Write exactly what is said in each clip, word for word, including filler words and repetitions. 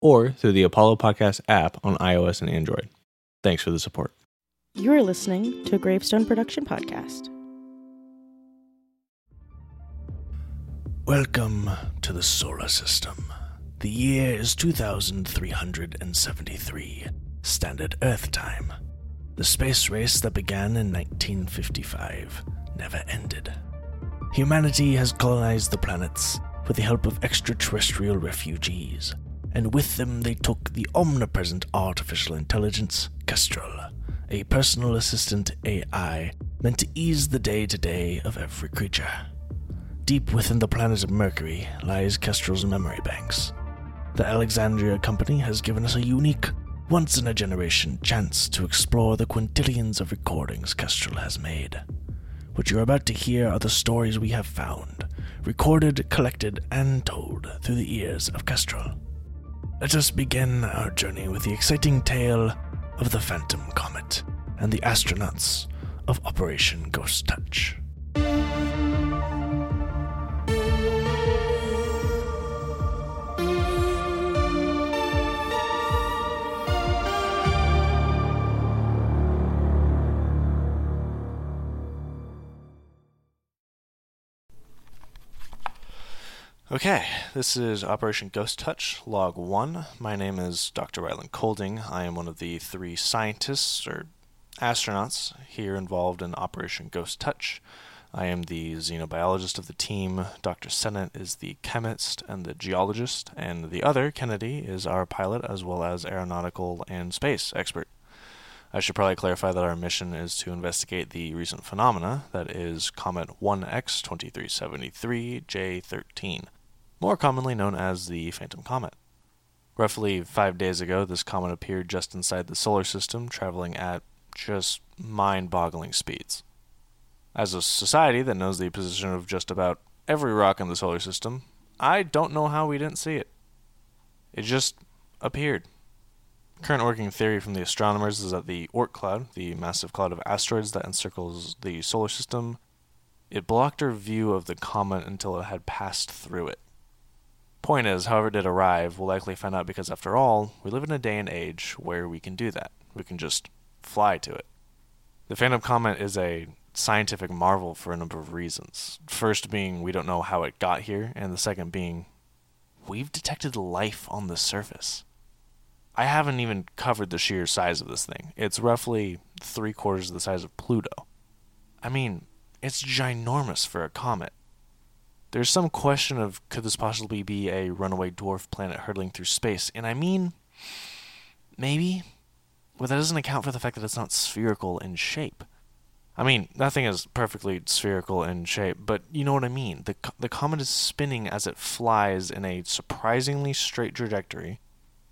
Or through the Apollo Podcast app on iOS and Android. Thanks for the support. You're listening to a Gravestone Production Podcast. Welcome to the solar system. The year is two thousand three hundred seventy-three, standard Earth time. The space race that began in nineteen fifty-five never ended. Humanity has colonized the planets with the help of extraterrestrial refugees, and with them they took the omnipresent artificial intelligence, Kestrel, a personal assistant A I meant to ease the day-to-day of every creature. Deep within the planet of Mercury lies Kestrel's memory banks. The Alexandria Company has given us a unique, once-in-a-generation chance to explore the quintillions of recordings Kestrel has made. What you're about to hear are the stories we have found, recorded, collected, and told through the ears of Kestrel. Let us begin our journey with the exciting tale of the Phantom Comet and the astronauts of Operation Ghost Touch. Okay, this is Operation Ghost Touch, Log one. My name is Doctor Ryland Colding. I am one of the three scientists, or astronauts, here involved in Operation Ghost Touch. I am the xenobiologist of the team. Doctor Sennett is the chemist and the geologist, and the other, Kennedy, is our pilot as well as aeronautical and space expert. I should probably clarify that our mission is to investigate the recent phenomena that is Comet one X twenty-three seventy-three J thirteen. More commonly known as the Phantom Comet. Roughly five days ago, this comet appeared just inside the solar system, traveling at just mind-boggling speeds. As a society that knows the position of just about every rock in the solar system, I don't know how we didn't see it. It just appeared. Current working theory from the astronomers is that the Oort Cloud, the massive cloud of asteroids that encircles the solar system, it blocked our view of the comet until it had passed through it. Point is, however it did arrive, we'll likely find out because, after all, we live in a day and age where we can do that. We can just fly to it. The Phantom Comet is a scientific marvel for a number of reasons. First being, we don't know how it got here, and the second being, we've detected life on the surface. I haven't even covered the sheer size of this thing. It's roughly three quarters of the size of Pluto. I mean, it's ginormous for a comet. There's some question of, could this possibly be a runaway dwarf planet hurtling through space? And I mean, maybe. But that doesn't account for the fact that it's not spherical in shape. I mean, nothing is perfectly spherical in shape, but you know what I mean. The the comet is spinning as it flies in a surprisingly straight trajectory,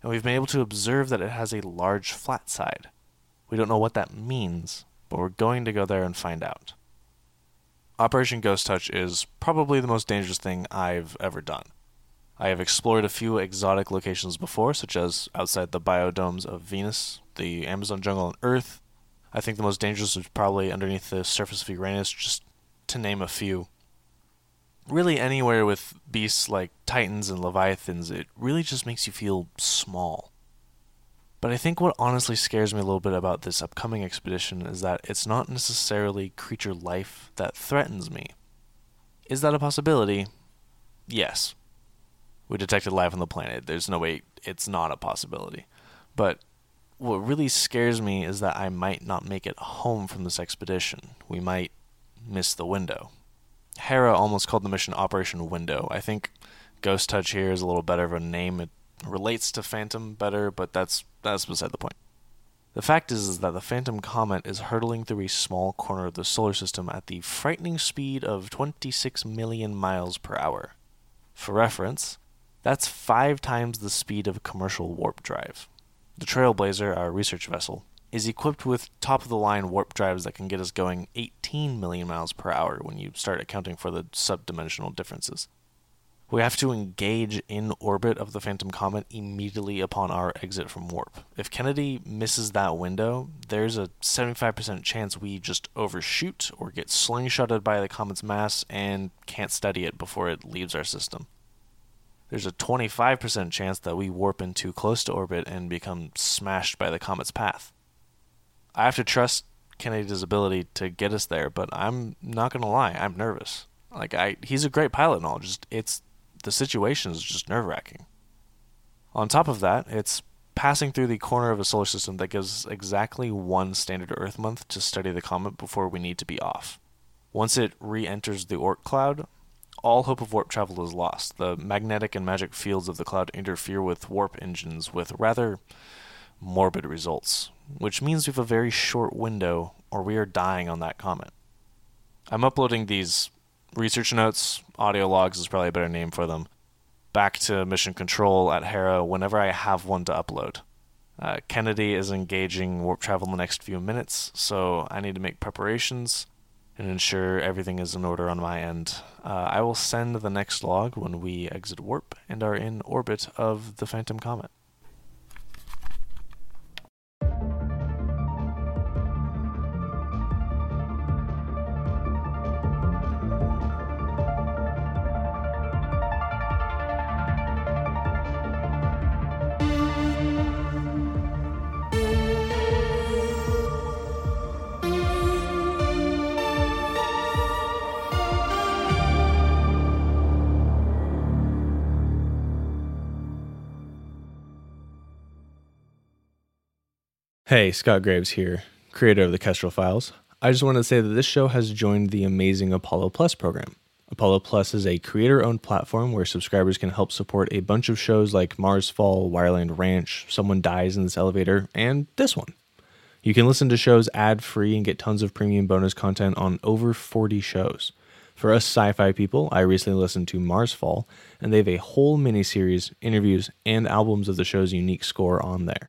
and we've been able to observe that it has a large flat side. We don't know what that means, but we're going to go there and find out. Operation Ghost Touch is probably the most dangerous thing I've ever done. I have explored a few exotic locations before, such as outside the biodomes of Venus, the Amazon jungle on Earth. I think the most dangerous is probably underneath the surface of Uranus, just to name a few. Really anywhere with beasts like Titans and Leviathans, it really just makes you feel small. But I think what honestly scares me a little bit about this upcoming expedition is that it's not necessarily creature life that threatens me. Is that a possibility? Yes. We detected life on the planet. There's no way it's not a possibility. But what really scares me is that I might not make it home from this expedition. We might miss the window. Hera almost called the mission Operation Window. I think Ghost Touch here is a little better of a name. It relates to Phantom better, but that's that's beside the point. The fact is, is that the Phantom Comet is hurtling through a small corner of the solar system at the frightening speed of twenty-six million miles per hour. For reference, That's five times the speed of a commercial warp drive. The Trailblazer, our research vessel, is equipped with top-of-the-line warp drives that can get us going eighteen million miles per hour when you start accounting for the subdimensional differences. We have to engage in orbit of the Phantom Comet immediately upon our exit from warp. If Kennedy misses that window, there's a seventy-five percent chance we just overshoot or get slingshotted by the comet's mass and can't study it before it leaves our system. There's a twenty-five percent chance that we warp in too close to orbit and become smashed by the comet's path. I have to trust Kennedy's ability to get us there, but I'm not going to lie, I'm nervous. Like, I, he's a great pilot and all, just, it's, the situation is just nerve-wracking. On top of that, it's passing through the corner of a solar system that gives us exactly one standard Earth month to study the comet before we need to be off. Once it re-enters the Oort Cloud, all hope of warp travel is lost. The magnetic and magic fields of the cloud interfere with warp engines with rather morbid results, which means we have a very short window or we are dying on that comet. I'm uploading these research notes, audio logs is probably a better name for them, back to Mission Control at Hera whenever I have one to upload. Uh, Kennedy is engaging warp travel in the next few minutes, so I need to make preparations and ensure everything is in order on my end. Uh, I will send the next log when we exit warp and are in orbit of the Phantom Comet. Hey, Scott Graves here, creator of the Kestrel Files. I just wanted to say that this show has joined the amazing Apollo Plus program. Apollo Plus is a creator-owned platform where subscribers can help support a bunch of shows like Marsfall, Wireland Ranch, Someone Dies in This Elevator, and this one. You can listen to shows ad-free and get tons of premium bonus content on over forty shows. For us sci-fi people, I recently listened to Marsfall, and they have a whole miniseries, interviews, and albums of the show's unique score on there.